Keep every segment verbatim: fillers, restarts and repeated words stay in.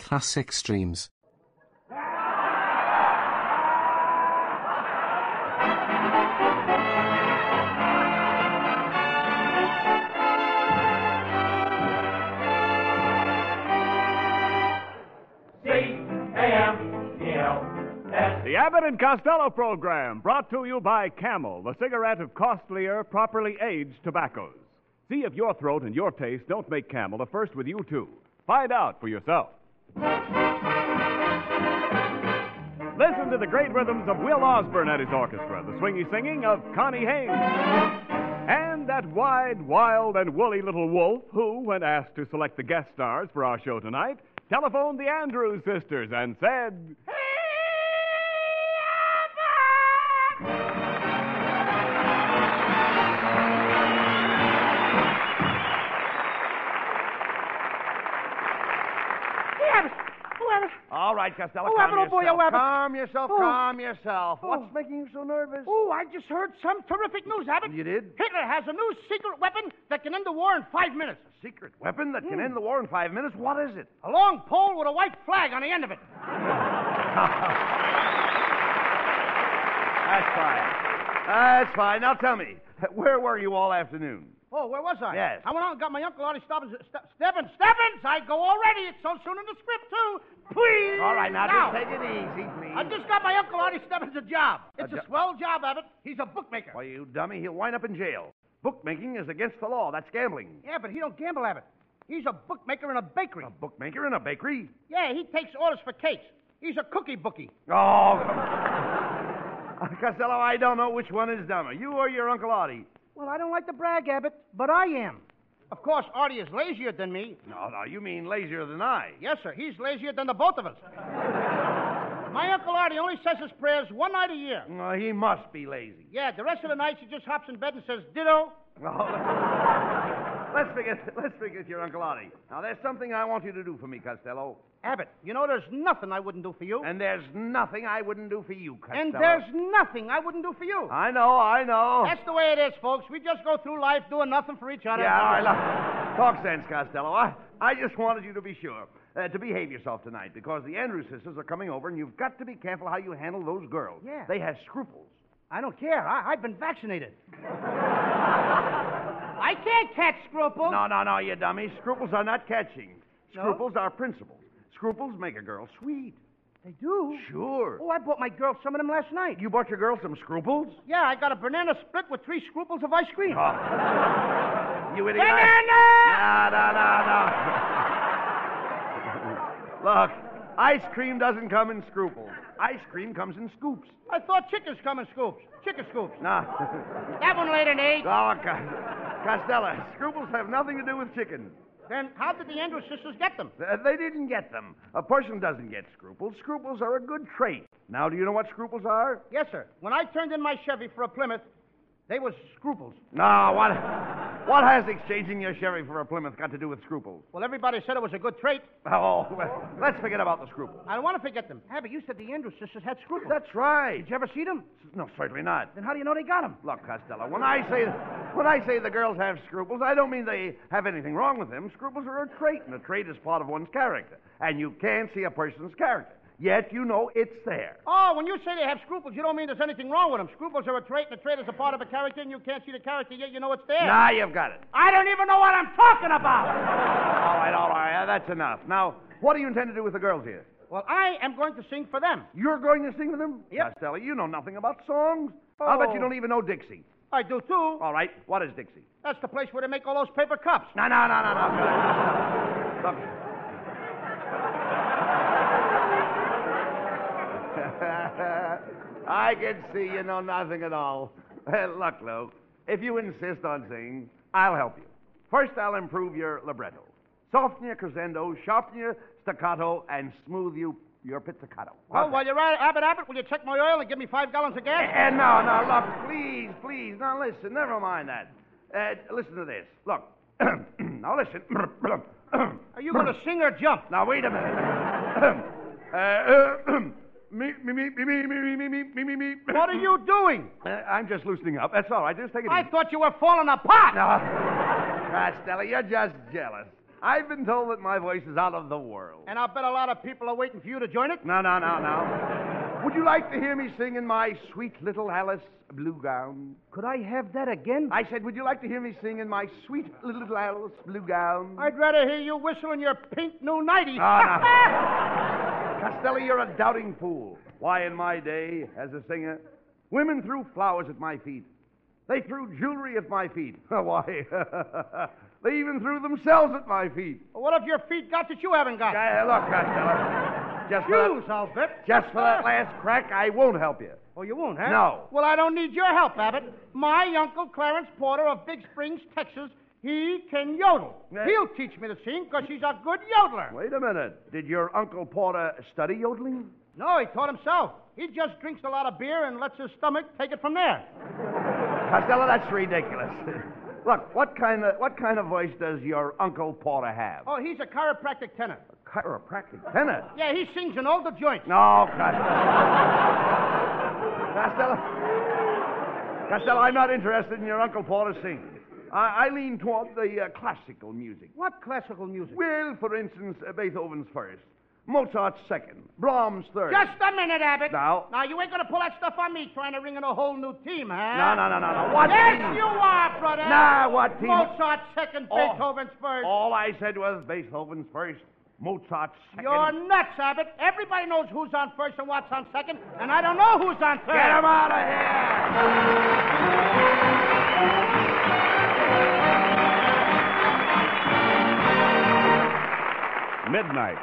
Class extremes. The Abbott and Costello program, brought to you by Camel, the cigarette of costlier, properly aged tobaccos. See if your throat and your taste don't make Camel a first with you two. Find out for yourself. Listen to the great rhythms of Will Osborne and his orchestra, the swingy singing of Connie Haines, and that wide, wild, and woolly little wolf who, when asked to select the guest stars for our show tonight, telephoned the Andrews sisters and said... All right, Costello, oh, calm Abbott, yourself. Oh, boy, oh, calm yourself, oh. calm yourself. Oh. What's making you so nervous? Oh, I just heard some terrific news, Abbott. You did? Hitler has a new secret weapon that can end the war in five minutes. A secret weapon that mm. can end the war in five minutes? What is it? A long pole with a white flag on the end of it. That's fine. That's fine. Now tell me, where were you all afternoon? Oh, where was I? Yes. I went out and got my Uncle Artie Stebbins. Stebbins, Stebbins! I go already. It's so soon in the script, too. Please. All right, now, now. Just take it easy, please. I just got my Uncle Artie Stebbins a job. It's a, jo- a swell job, Abbott. He's a bookmaker. Why, you dummy, he'll wind up in jail. Bookmaking is against the law. That's gambling. Yeah, but he don't gamble, Abbott. He's a bookmaker in a bakery. A bookmaker in a bakery? Yeah, he takes orders for cakes. He's a cookie bookie. Oh, come on. Costello, I don't know which one is dumber, you or your Uncle Artie. Well, I don't like to brag, Abbott, but I am. Of course, Artie is lazier than me. No, no, you mean lazier than I. Yes, sir. He's lazier than the both of us. My Uncle Artie only says his prayers one night a year. No, he must be lazy. Yeah, the rest of the night, he just hops in bed and says, ditto. Oh, let's forget let's forget your Uncle Artie. Now, there's something I want you to do for me, Costello. Abbott, you know there's nothing I wouldn't do for you. And there's nothing I wouldn't do for you, Costello. And there's nothing I wouldn't do for you. I know, I know. That's the way it is, folks. We just go through life doing nothing for each other. Yeah, all right. Look, talk sense, Costello. I, I just wanted you to be sure, uh, to behave yourself tonight, because the Andrews sisters are coming over, and you've got to be careful how you handle those girls. Yeah. They have scruples. I don't care. I, I've been vaccinated. I can't catch scruples. No, no, no, you dummy. Scruples are not catching. Scruples no? are principles. Scruples make a girl sweet. They do? Sure. Oh, I bought my girl some of them last night. You bought your girl some scruples? Yeah, I got a banana split with three scruples of ice cream. Oh. You idiot. Banana! No, no, no, no. Look, ice cream doesn't come in scruples. Ice cream comes in scoops. I thought chickens come in scoops. Chicken scoops. No. That one laid an eight. Oh, Costello, scruples have nothing to do with chicken. Then how did the Andrews sisters get them? Uh, they didn't get them. A person doesn't get scruples. Scruples are a good trait. Now, do you know what scruples are? Yes, sir. When I turned in my Chevy for a Plymouth, they was scruples. No, what What has exchanging your Chevy for a Plymouth got to do with scruples? Well, everybody said it was a good trait. Oh, well, let's forget about the scruples. I don't want to forget them. Abbott, you said the Andrews sisters had scruples. That's right. Did you ever see them? No, certainly not. Then how do you know they got them? Look, Costello, when I say... When I say the girls have scruples, I don't mean they have anything wrong with them. Scruples are a trait, and a trait is part of one's character. And you can't see a person's character, yet you know it's there. Oh, when you say they have scruples, you don't mean there's anything wrong with them. Scruples are a trait, and a trait is a part of a character, and you can't see the character, yet you know it's there. Nah, you've got it. I don't even know what I'm talking about. all right, all right, that's enough. Now, what do you intend to do with the girls here? Well, I am going to sing for them. You're going to sing for them? Yes. Costello, you know nothing about songs. Oh. I'll bet you don't even know Dixie. I do, too. All right. What is Dixie? That's the place where they make all those paper cups. No, no, no, no, no. Look. I can see you know nothing at all. Look, Lou, if you insist on singing, I'll help you. First, I'll improve your libretto. Soften your crescendo, sharpen your staccato, and smooth you your pizzicato. Well, oh, while you're at it, Abbott, Abbott, will you check my oil and give me five gallons of gas? Uh, no, no, look, please, please. Now, listen, never mind that. Uh, listen to this. Look. Now, listen. Are you going to sing or jump? Now, wait a minute. uh, Me, me, me, me, me, me, me, me, me, me. What are you doing? Uh, I'm just loosening up. That's all right. Just take it I easy. I thought you were falling apart. No. Costello, you're just jealous. I've been told that my voice is out of the world. And I'll bet a lot of people are waiting for you to join it. No, no, no, no. Would you like to hear me sing in my sweet little Alice blue gown? Could I have that again? I said, would you like to hear me sing in my sweet little Alice blue gown? I'd rather hear you whistle in your pink new nightie. Oh, no. Costello, you're a doubting fool. Why, in my day, as a singer, women threw flowers at my feet. They threw jewelry at my feet. Why? They even threw themselves at my feet. Well, what have your feet got that you haven't got? Uh, look, Costello. Just Shoes, for that, I'll bet. Just for that last crack, I won't help you. Oh, you won't, huh? No. Well, I don't need your help, Abbott. My uncle, Clarence Porter of Big Springs, Texas, he can yodel. He'll teach me to sing because he's a good yodeler. Wait a minute. Did your Uncle Porter study yodeling? No, he taught himself. He just drinks a lot of beer and lets his stomach take it from there. Costello, that's ridiculous. Look, what kind of what kind of voice does your Uncle Porter have? Oh, he's a chiropractic tenor. A chiropractic tenor? Yeah, he sings in all the joints. No, Costello. Costello. Costello, I'm not interested in your Uncle Porter singing. I, I lean toward the uh, classical music. What classical music? Well, for instance, uh, Beethoven's first, Mozart's second, Brahms third. Just a minute, Abbott. Now? Now, you ain't going to pull that stuff on me trying to ring in a whole new team, huh? No, no, no, no, no. What yes, team? You are, brother. Nah, what team? Mozart's second, all, Beethoven's first. All I said was Beethoven's first, Mozart's second. You're nuts, Abbott. Everybody knows who's on first and what's on second, and I don't know who's on third. Get him out of here! Midnight,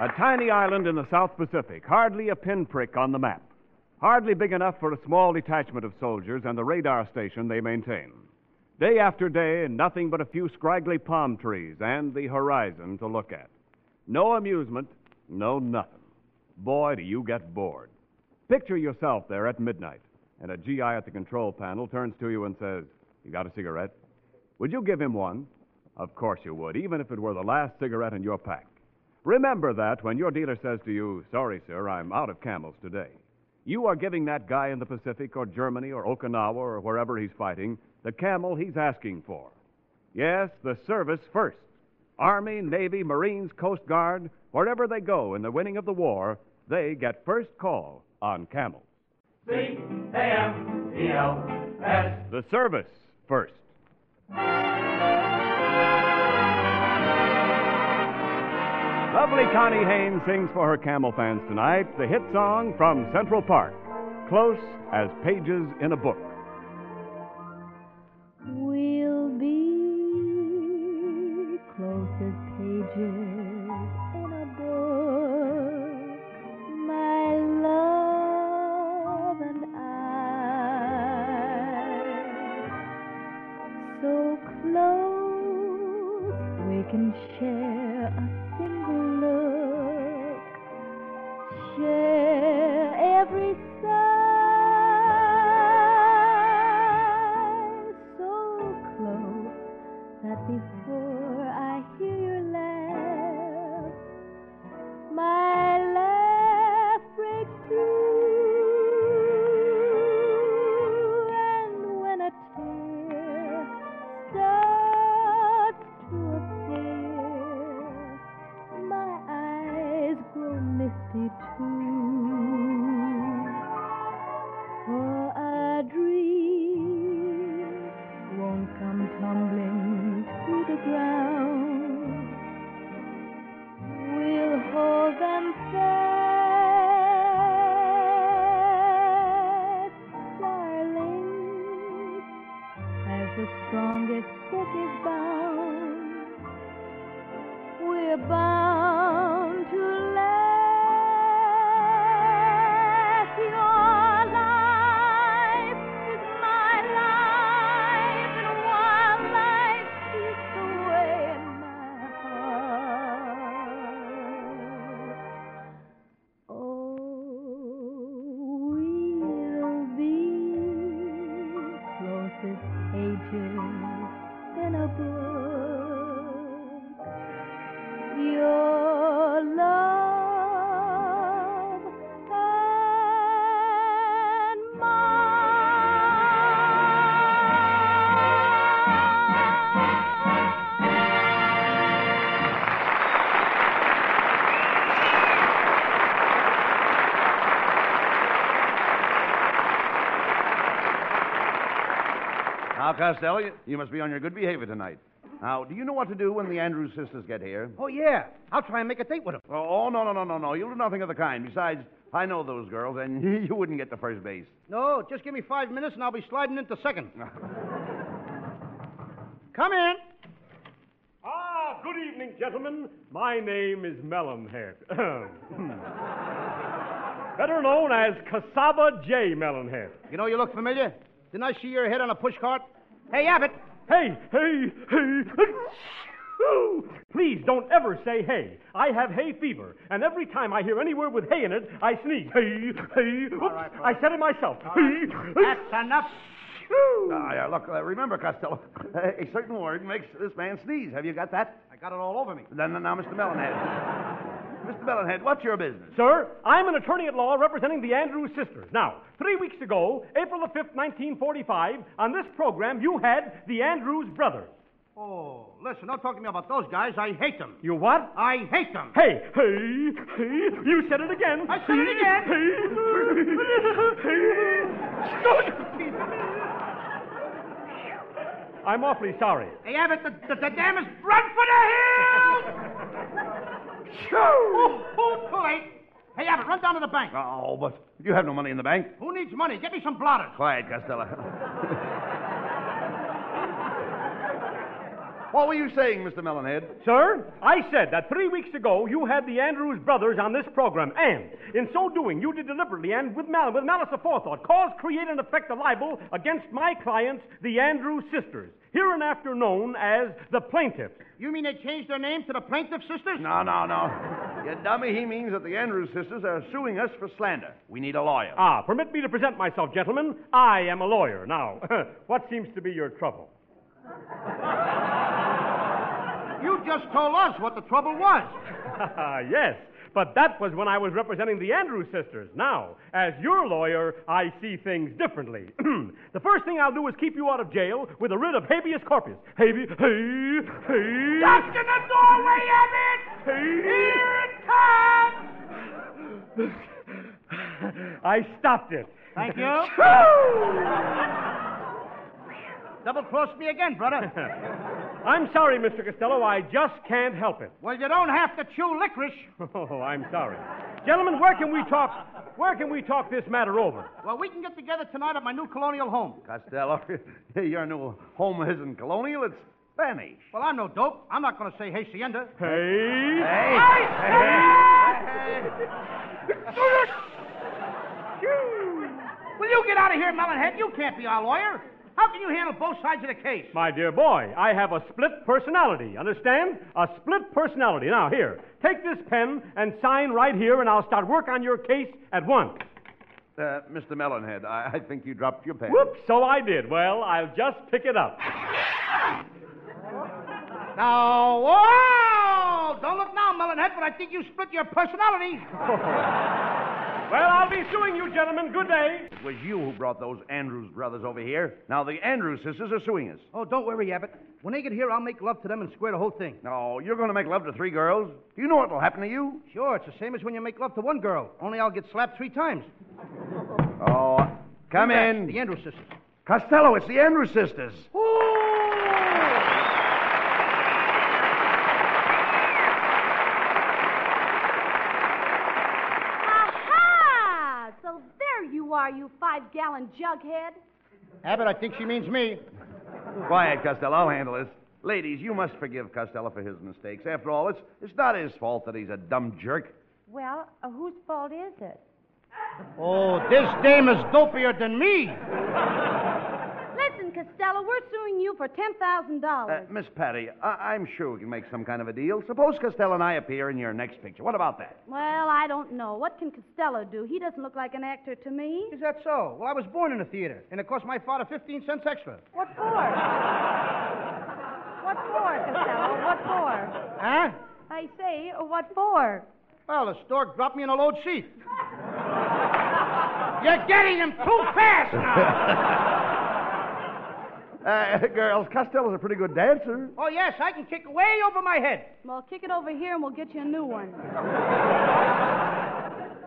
a tiny island in the South Pacific, hardly a pinprick on the map, hardly big enough for a small detachment of soldiers and the radar station they maintain. Day after day, nothing but a few scraggly palm trees and the horizon to look at. No amusement, no nothing. Boy, do you get bored. Picture yourself there at midnight, and a G I at the control panel turns to you and says, "You got a cigarette?" Would you give him one? Of course you would, even if it were the last cigarette in your pack. Remember that when your dealer says to you, "Sorry, sir, I'm out of Camels today." You are giving that guy in the Pacific or Germany or Okinawa or wherever he's fighting the Camel he's asking for. Yes, the service first. Army, Navy, Marines, Coast Guard, wherever they go in the winning of the war, they get first call on Camels. C A M E L S. The service first. Lovely Connie Haines sings for her Camel fans tonight the hit song from Central Park, "Close as Pages in a Book." We'll be close as pages in a book, my love and I. So close we can share a share every sigh, so close that before I hear your laugh, my laugh breaks through, and when a tear starts to appear, my eyes grow misty too. Now, Costello, you, you must be on your good behavior tonight. Now, do you know what to do when the Andrews sisters get here? Oh, yeah. I'll try and make a date with them. Oh, no, no, no, no, no. You'll do nothing of the kind. Besides, I know those girls, and you wouldn't get to first base. No, just give me five minutes, and I'll be sliding into second. Come in. Ah, good evening, gentlemen. My name is Melonhead. Better known as Cassava J. Melonhead. You know, you look familiar. Didn't I see your head on a pushcart? Hey, Abbott. Hey, hey, hey. Please don't ever say hey. I have hay fever, and every time I hear any word with hay in it, I sneeze. Hey, hey. Oops, right, I said it myself. Hey, right. That's enough. Uh, yeah, look, uh, remember, Costello, a certain word makes this man sneeze. Have you got that? I got it all over me. Now, now Mister Melonhead. Mister Melonhead, what's your business? Sir, I'm an attorney at law representing the Andrews sisters. Now, three weeks ago, April the fifth, nineteen forty-five, on this program, you had the Andrews brothers. Oh, listen, don't talk to me about those guys. I hate them. You what? I hate them. Hey, hey, hey, you said it again. I said it again. Hey, hey. I'm awfully sorry. Hey, Abbott, the, the, the dam is run for the hills! Oh, oh, too late. Hey, Abbott, run down to the bank. Oh, but you have no money in the bank. Who needs money? Get me some blotters. Quiet, Costello. What were you saying, Mister Melonhead? Sir, I said that three weeks ago you had the Andrews brothers on this program, and in so doing you did deliberately and with, mal- with malice aforethought cause, create, and effect a libel against my clients, the Andrews sisters, hereinafter known as the plaintiffs. You mean they changed their name to the Plaintiff Sisters? No, no, no. You dummy, he means that the Andrews sisters are suing us for slander. We need a lawyer. Ah, permit me to present myself, gentlemen. I am a lawyer. Now, what seems to be your trouble? You just told us what the trouble was. Yes, but that was when I was representing the Andrews sisters. Now, as your lawyer, I see things differently. The first thing I'll do is keep you out of jail with a writ of habeas corpus. Habeas, hey, hey. Just in the doorway, Abbott! Hey. Here it comes! I stopped it. Thank you. Double-crossed me again, brother. I'm sorry, Mister Costello. I just can't help it. Well, you don't have to chew licorice. Oh, I'm sorry. Gentlemen, where can we talk? Where can we talk this matter over? Well, we can get together tonight at my new colonial home. Costello, your new home isn't colonial. It's Spanish. Well, I'm no dope. I'm not going to say hacienda. Hey. Hey. Hey. Hey. Hey. Will you get out of here, Melonhead? You can't be our lawyer. How can you handle both sides of the case? My dear boy, I have a split personality, understand? A split personality. Now, here, take this pen and sign right here, and I'll start work on your case at once. Uh, Mister Melonhead, I, I think you dropped your pen. Whoops, so I did. Well, I'll just pick it up. Now, whoa! Don't look now, Melonhead, but I think you split your personality. Well, I'll be suing you, gentlemen. Good day. It was you who brought those Andrews brothers over here. Now, the Andrews sisters are suing us. Oh, don't worry, Abbott. When they get here, I'll make love to them and square the whole thing. No, you're going to make love to three girls? Do you know what will happen to you? Sure, it's the same as when you make love to one girl, only I'll get slapped three times. Oh, come in. The Andrews sisters. Costello, it's the Andrews sisters. Ooh! Are you five-gallon jughead? Abbott, I think she means me. Quiet, Costello. I'll handle this. Ladies, you must forgive Costello for his mistakes. After all, it's it's not his fault that he's a dumb jerk. Well, uh, whose fault is it? Oh, this dame is dopier than me. Listen, Costello, we're suing you for ten thousand dollars. Uh, Miss Patty, I- I'm sure we can make some kind of a deal. Suppose Costello and I appear in your next picture. What about that? Well, I don't know. What can Costello do? He doesn't look like an actor to me. Is that so? Well, I was born in a theater, and it cost my father fifteen cents extra. What for? What for, Costello? What for? Huh? I say, what for? Well, the stork dropped me in a load sheet. You're getting him too fast now. Uh, girls, Costello's a pretty good dancer. Oh, yes, I can kick way over my head. Well, kick it over here and we'll get you a new one.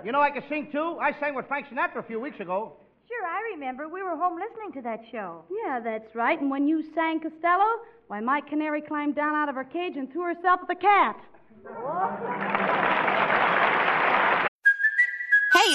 You know I can sing, too? I sang with Frank Sinatra a few weeks ago. Sure, I remember. We were home listening to that show. Yeah, that's right. And when you sang Costello, why, my canary climbed down out of her cage and threw herself at the cat. Hey,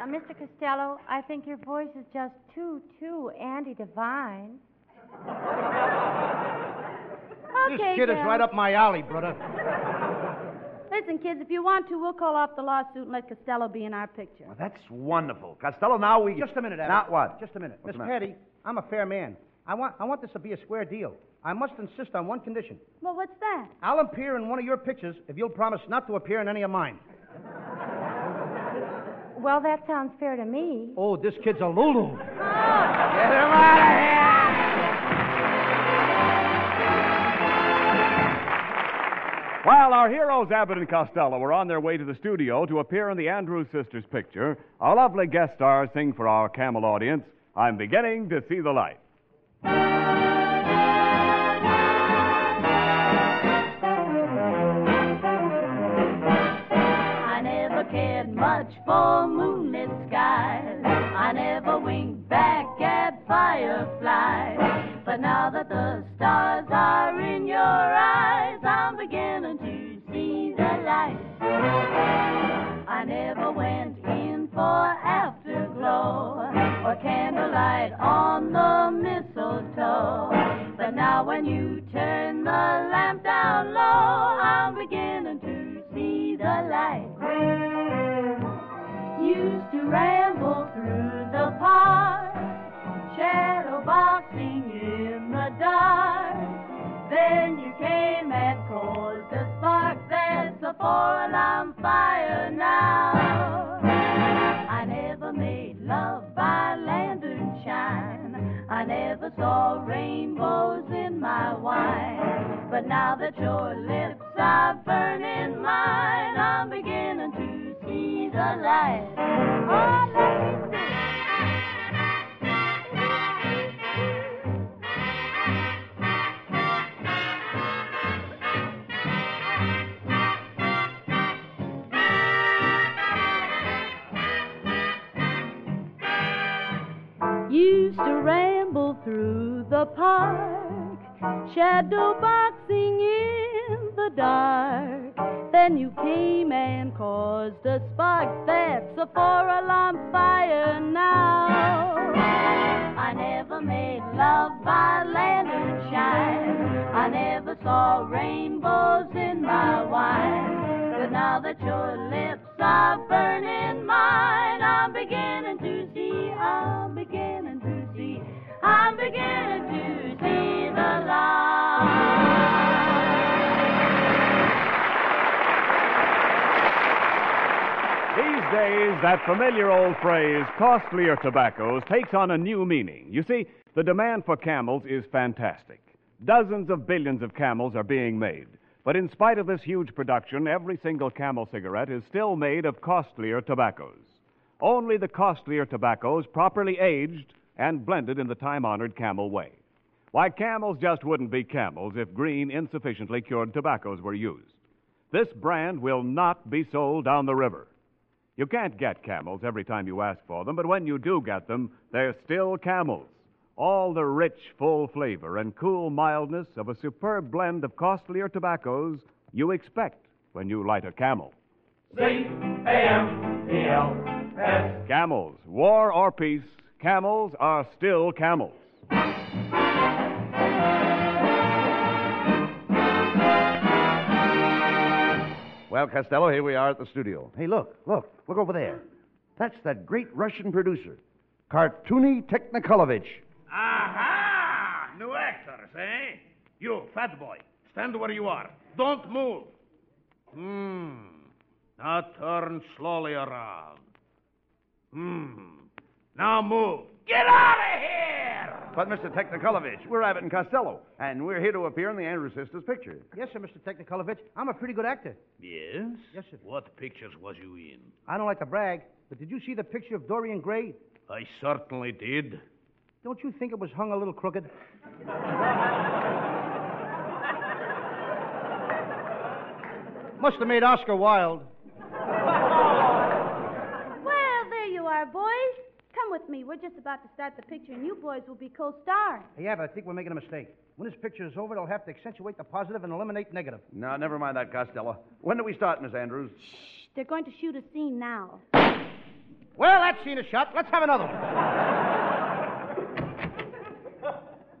Uh, Mister Costello, I think your voice is just too, too Andy Devine. Okay, this kid Dad. Is right up my alley, brother. Listen, kids, if you want to, we'll call off the lawsuit and let Costello be in our picture. Well, that's wonderful. Costello, now we... Just a minute, Adam. Not what? Just a minute. Miss Patty, I'm a fair man. I want, I want this to be a square deal. I must insist on one condition. Well, what's that? I'll appear in one of your pictures if you'll promise not to appear in any of mine. Well, that sounds fair to me. Oh, this kid's a Lulu. Oh. Get him out of here! While our heroes Abbott and Costello were on their way to the studio to appear in the Andrews Sisters picture, our lovely guest stars sing for our Camel audience, I'm Beginning to See the Light. Much for moonlit skies, I never winked back at fireflies. But now that the stars are in your eyes, I'm beginning to see the light. I never went in for afterglow or candlelight on the mistletoe. But now when you turn the lamp down low, I'm beginning to see the light. Used to ramble through the park, shadow boxing in the dark. Then you came and caused a spark. There's a four-alarm fire now. I never made love by lantern shine. I never saw rainbows in my wine. But now that your lips are burning mine, I'm beginning to see the light. Oh, let me see. Used to ramble through the park, shadow boxing in the dark. Then you came and caused a spark. That's a four-alarm fire now. I never made love by lantern shine. I never saw rainbows in my wine. But now that your lips are burning mine, I'm beginning to see, I'm beginning to see, I'm beginning to see the light. These days, that familiar old phrase, costlier tobaccos, takes on a new meaning. You see, the demand for Camels is fantastic. Dozens of billions of Camels are being made. But in spite of this huge production, every single Camel cigarette is still made of costlier tobaccos. Only the costlier tobaccos properly aged and blended in the time-honored Camel way. Why, Camels just wouldn't be Camels if green, insufficiently cured tobaccos were used. This brand will not be sold down the river. You can't get Camels every time you ask for them, but when you do get them, they're still Camels. All the rich, full flavor and cool mildness of a superb blend of costlier tobaccos you expect when you light a Camel. C A M E L S. Camels, war or peace, Camels are still Camels. Well, Costello, here we are at the studio. Hey, look, look, look over there. That's that great Russian producer, Kartuni Technikolovich. Aha! New actors, eh? You, fat boy, stand where you are. Don't move. Hmm. Now turn slowly around. Hmm. Now move. Get out of here! But, Mister Technikolovich, we're Abbott and Costello, and we're here to appear in the Andrews Sisters picture. Yes, sir, Mister Technikolovich. I'm a pretty good actor. Yes? Yes, sir. What pictures was you in? I don't like to brag, but did you see the picture of Dorian Gray? I certainly did. Don't you think it was hung a little crooked? Must have made Oscar Wilde. Well, there you are, boys. Come with me. We're just about to start the picture, and you boys will be co-starring. Yeah, but I think we're making a mistake. When this picture is over, they'll have to accentuate the positive and eliminate negative. No, never mind that, Costello. When do we start, Miss Andrews? Shh. They're going to shoot a scene now. Well, that scene is shot. Let's have another one.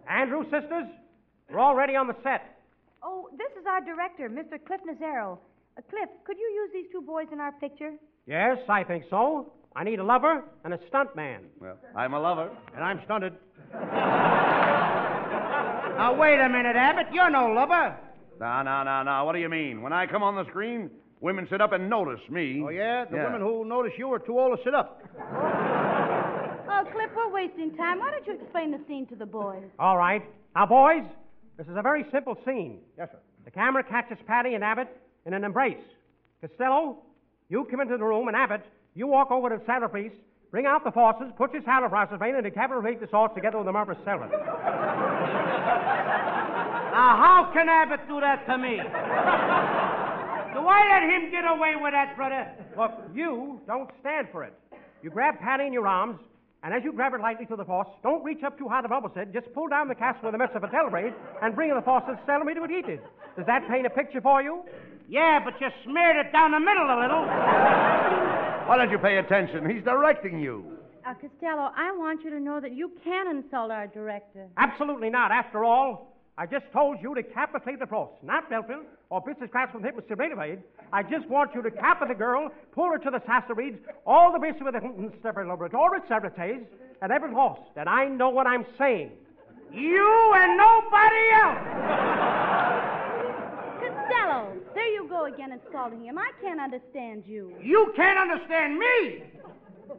Andrews Sisters, we're all ready on the set. Oh, this is our director, Mister Cliff Nazaro. Uh, Cliff, could you use these two boys in our picture? Yes, I think so. I need a lover and a stunt man. Well, I'm a lover. And I'm stunted. Now, wait a minute, Abbott. You're no lover. No, no, no, no. What do you mean? When I come on the screen, women sit up and notice me. Oh, yeah? The yeah. women who notice you are too old to sit up. Oh, Cliff, we're wasting time. Why don't you explain the scene to the boys? All right. Now, boys, this is a very simple scene. Yes, sir. The camera catches Patty and Abbott in an embrace. Costello, you come into the room, and Abbott, you walk over to the centerpiece, bring out the forces, put his hand across his vein, and decapitate the sauce together with the murderous celery. Now, how can Abbott do that to me? Do I let him get away with that, brother? Look, you don't stand for it. You grab Patty in your arms, and as you grab her lightly to the force, don't reach up too high, the bubble said. Just pull down the castle in the midst of a telebraid and bring in the forces celery to eat it. Does that paint a picture for you? Yeah, but you smeared it down the middle a little. Why don't you pay attention? He's directing you. Uh, Costello, I want you to know that you can insult our director. Absolutely not. After all, I just told you to capitate the force, not Belfield or business class with him with Serenade. I just want you to cap the girl, pull her to the sassarides, all the business with the separate laboratory, separate and every horse. And I know what I'm saying. You and nobody else. Costello, there you go again insulting him. I can't understand you. You can't understand me?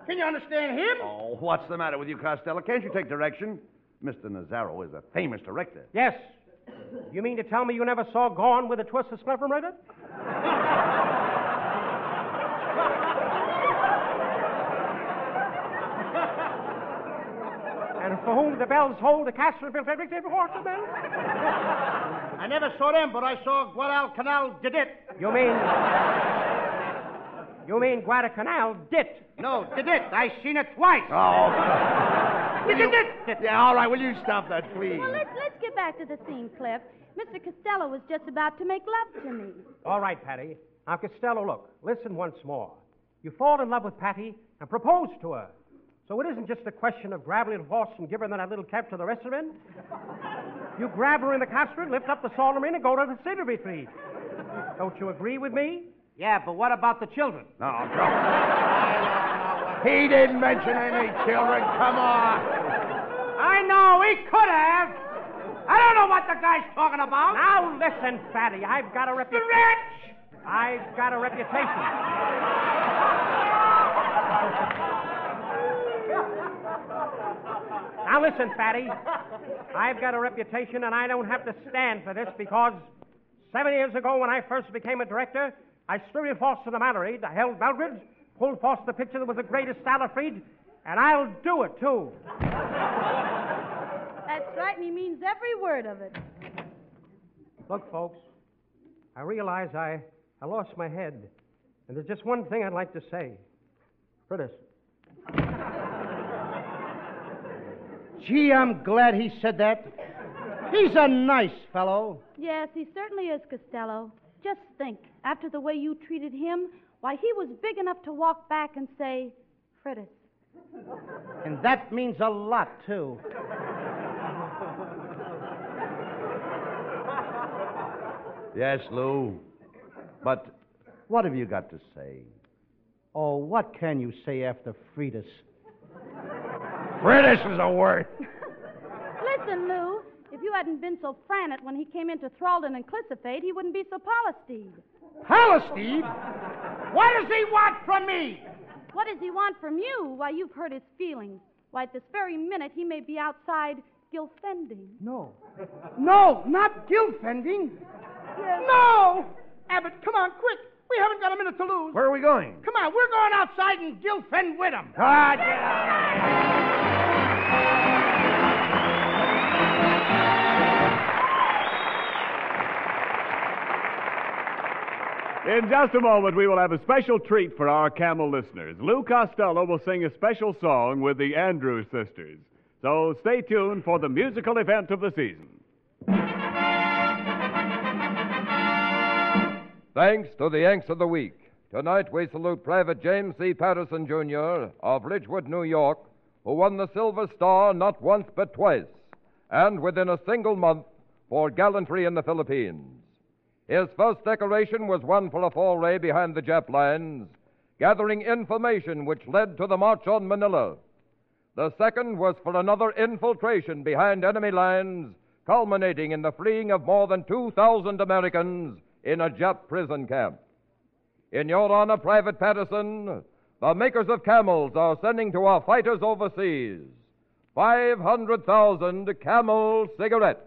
Can you understand him? Oh, what's the matter with you, Costello? Can't you take direction? Mister Nazaro is a famous director. Yes. You mean to tell me you never saw Gone with a Twist of Snuffer Murder? And for whom the bells hold the castle of Bill Frederick, they horse of them? I never saw them, but I saw Guadalcanal did it. You mean... You mean Guadalcanal did? No, did it. I seen it twice. Oh, You, yeah, all right, will you stop that, please? Well, let's, let's get back to the scene, Cliff. Mister Costello was just about to make love to me. All right, Patty. Now, Costello, look, listen once more. You fall in love with Patty and propose to her. So it isn't just a question of grabbing a horse and giving her that little cap to the rest of it. You grab her in the castrum, lift up the salamander, and go to the cittery tree. Don't you agree with me? Yeah, but what about the children? No, no. He didn't mention any children. Come on. I know. He could have. I don't know what the guy's talking about. Now, listen, Fatty. I've got a reputation. The rich! I've got a reputation. Now, listen, Fatty. I've got a reputation, and I don't have to stand for this because seven years ago when I first became a director, I stood in force to the Mallory, I held Belgridge, pulled forth the picture that was the greatest salafried, and I'll do it, too. That's right, and he means every word of it. Look, folks, I realize I, I lost my head, and there's just one thing I'd like to say. Prentice. Gee, I'm glad he said that. He's a nice fellow. Yes, he certainly is, Costello. Just think, after the way you treated him... Why, he was big enough to walk back and say, Frittis. And that means a lot, too. Yes, Lou. But what have you got to say? Oh, what can you say after Frittis? Frittis is a word. Listen, Lou, if you hadn't been so frantic when he came into Thraldon and Clissophate, he wouldn't be so Palestine. Palestine? What does he want from me? What does he want from you? Why, you've hurt his feelings. Why, at this very minute, he may be outside gilfending. No. No, not gilfending. Yes. No! Abbott, come on, quick. We haven't got a minute to lose. Where are we going? Come on, we're going outside and gilfend with him. Ah, get out. In just a moment, we will have a special treat for our Camel listeners. Lou Costello will sing a special song with the Andrews Sisters. So stay tuned for the musical event of the season. Thanks to the Yanks of the Week. Tonight, we salute Private James C. Patterson, Junior of Ridgewood, New York, who won the Silver Star not once but twice, and within a single month for gallantry in the Philippines. His first decoration was won for a foray behind the Jap lines, gathering information which led to the march on Manila. The second was for another infiltration behind enemy lines, culminating in the freeing of more than two thousand Americans in a Jap prison camp. In your honor, Private Patterson, the makers of camels are sending to our fighters overseas five hundred thousand camel cigarettes.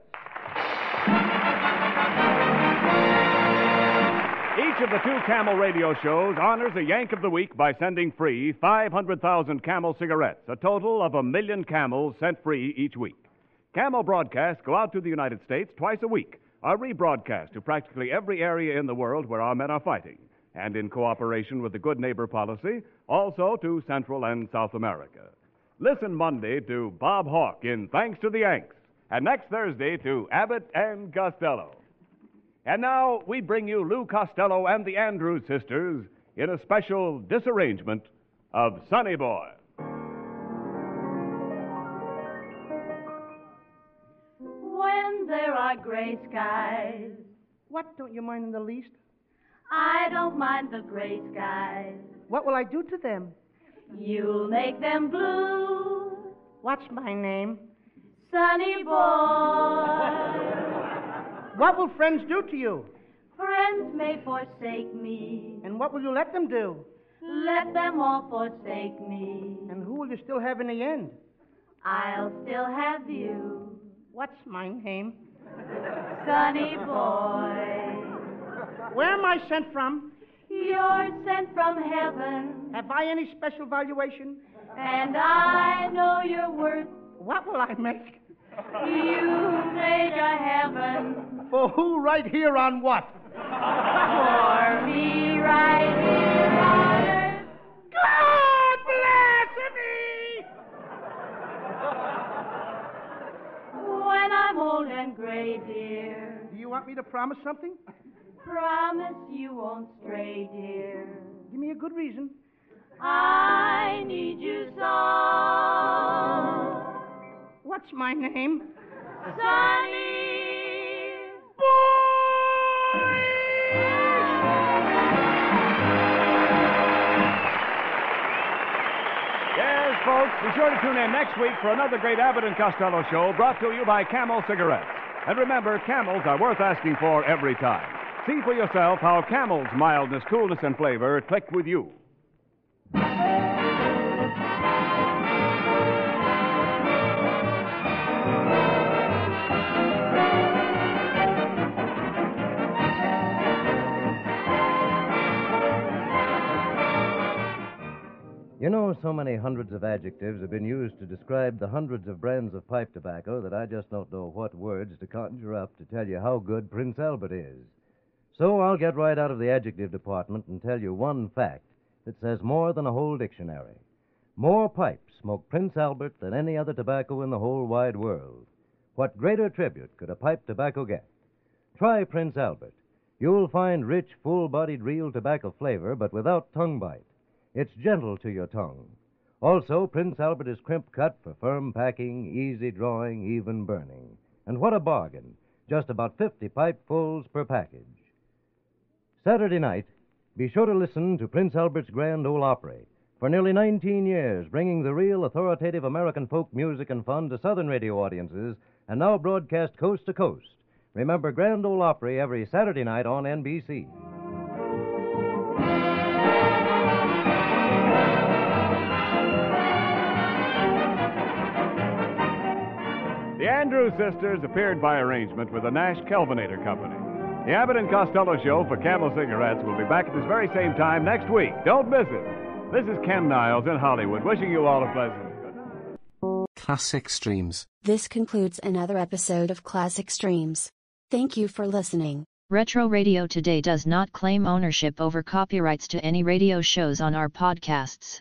Each of the two Camel radio shows honors a Yank of the Week by sending free five hundred thousand Camel cigarettes, a total of a million Camels sent free each week. Camel broadcasts go out to the United States twice a week, are rebroadcast to practically every area in the world where our men are fighting, and in cooperation with the Good Neighbor policy, also to Central and South America. Listen Monday to Bob Hawke in Thanks to the Yanks, and next Thursday to Abbott and Costello. And now we bring you Lou Costello and the Andrews Sisters in a special disarrangement of Sonny Boy. When there are gray skies. What, don't you mind in the least? I don't mind the gray skies. What will I do to them? You'll make them blue. What's my name? Sonny Boy. What will friends do to you? Friends may forsake me. And what will you let them do? Let them all forsake me. And who will you still have in the end? I'll still have you. What's my name? Sonny Boy. Where am I sent from? You're sent from heaven. Have I any special valuation? And I know your worth. What will I make? You made a heaven. For who right here on what? For me right here on earth. God bless me! When I'm old and gray, dear. Do you want me to promise something? Promise you won't stray, dear. Give me a good reason. I need you so. What's my name? Sonny Boy! Yes, folks, be sure to tune in next week for another great Abbott and Costello show brought to you by Camel Cigarettes. And remember, Camels are worth asking for every time. See for yourself how Camel's mildness, coolness, and flavor click with you. You know, so many hundreds of adjectives have been used to describe the hundreds of brands of pipe tobacco that I just don't know what words to conjure up to tell you how good Prince Albert is. So I'll get right out of the adjective department and tell you one fact that says more than a whole dictionary. More pipes smoke Prince Albert than any other tobacco in the whole wide world. What greater tribute could a pipe tobacco get? Try Prince Albert. You'll find rich, full-bodied, real tobacco flavor, but without tongue bite. It's gentle to your tongue. Also, Prince Albert is crimp-cut for firm packing, easy drawing, even burning. And what a bargain. Just about fifty pipefuls per package. Saturday night, be sure to listen to Prince Albert's Grand Ole Opry. For nearly nineteen years, bringing the real authoritative American folk music and fun to Southern radio audiences, and now broadcast coast to coast. Remember Grand Ole Opry every Saturday night on N B C. Andrews Sisters appeared by arrangement with the Nash Kelvinator Company. The Abbott and Costello Show for Camel Cigarettes will be back at this very same time next week. Don't miss it. This is Ken Niles in Hollywood, wishing you all a pleasant good night. Classic Streams. This concludes another episode of Classic Streams. Thank you for listening. Retro Radio Today does not claim ownership over copyrights to any radio shows on our podcasts.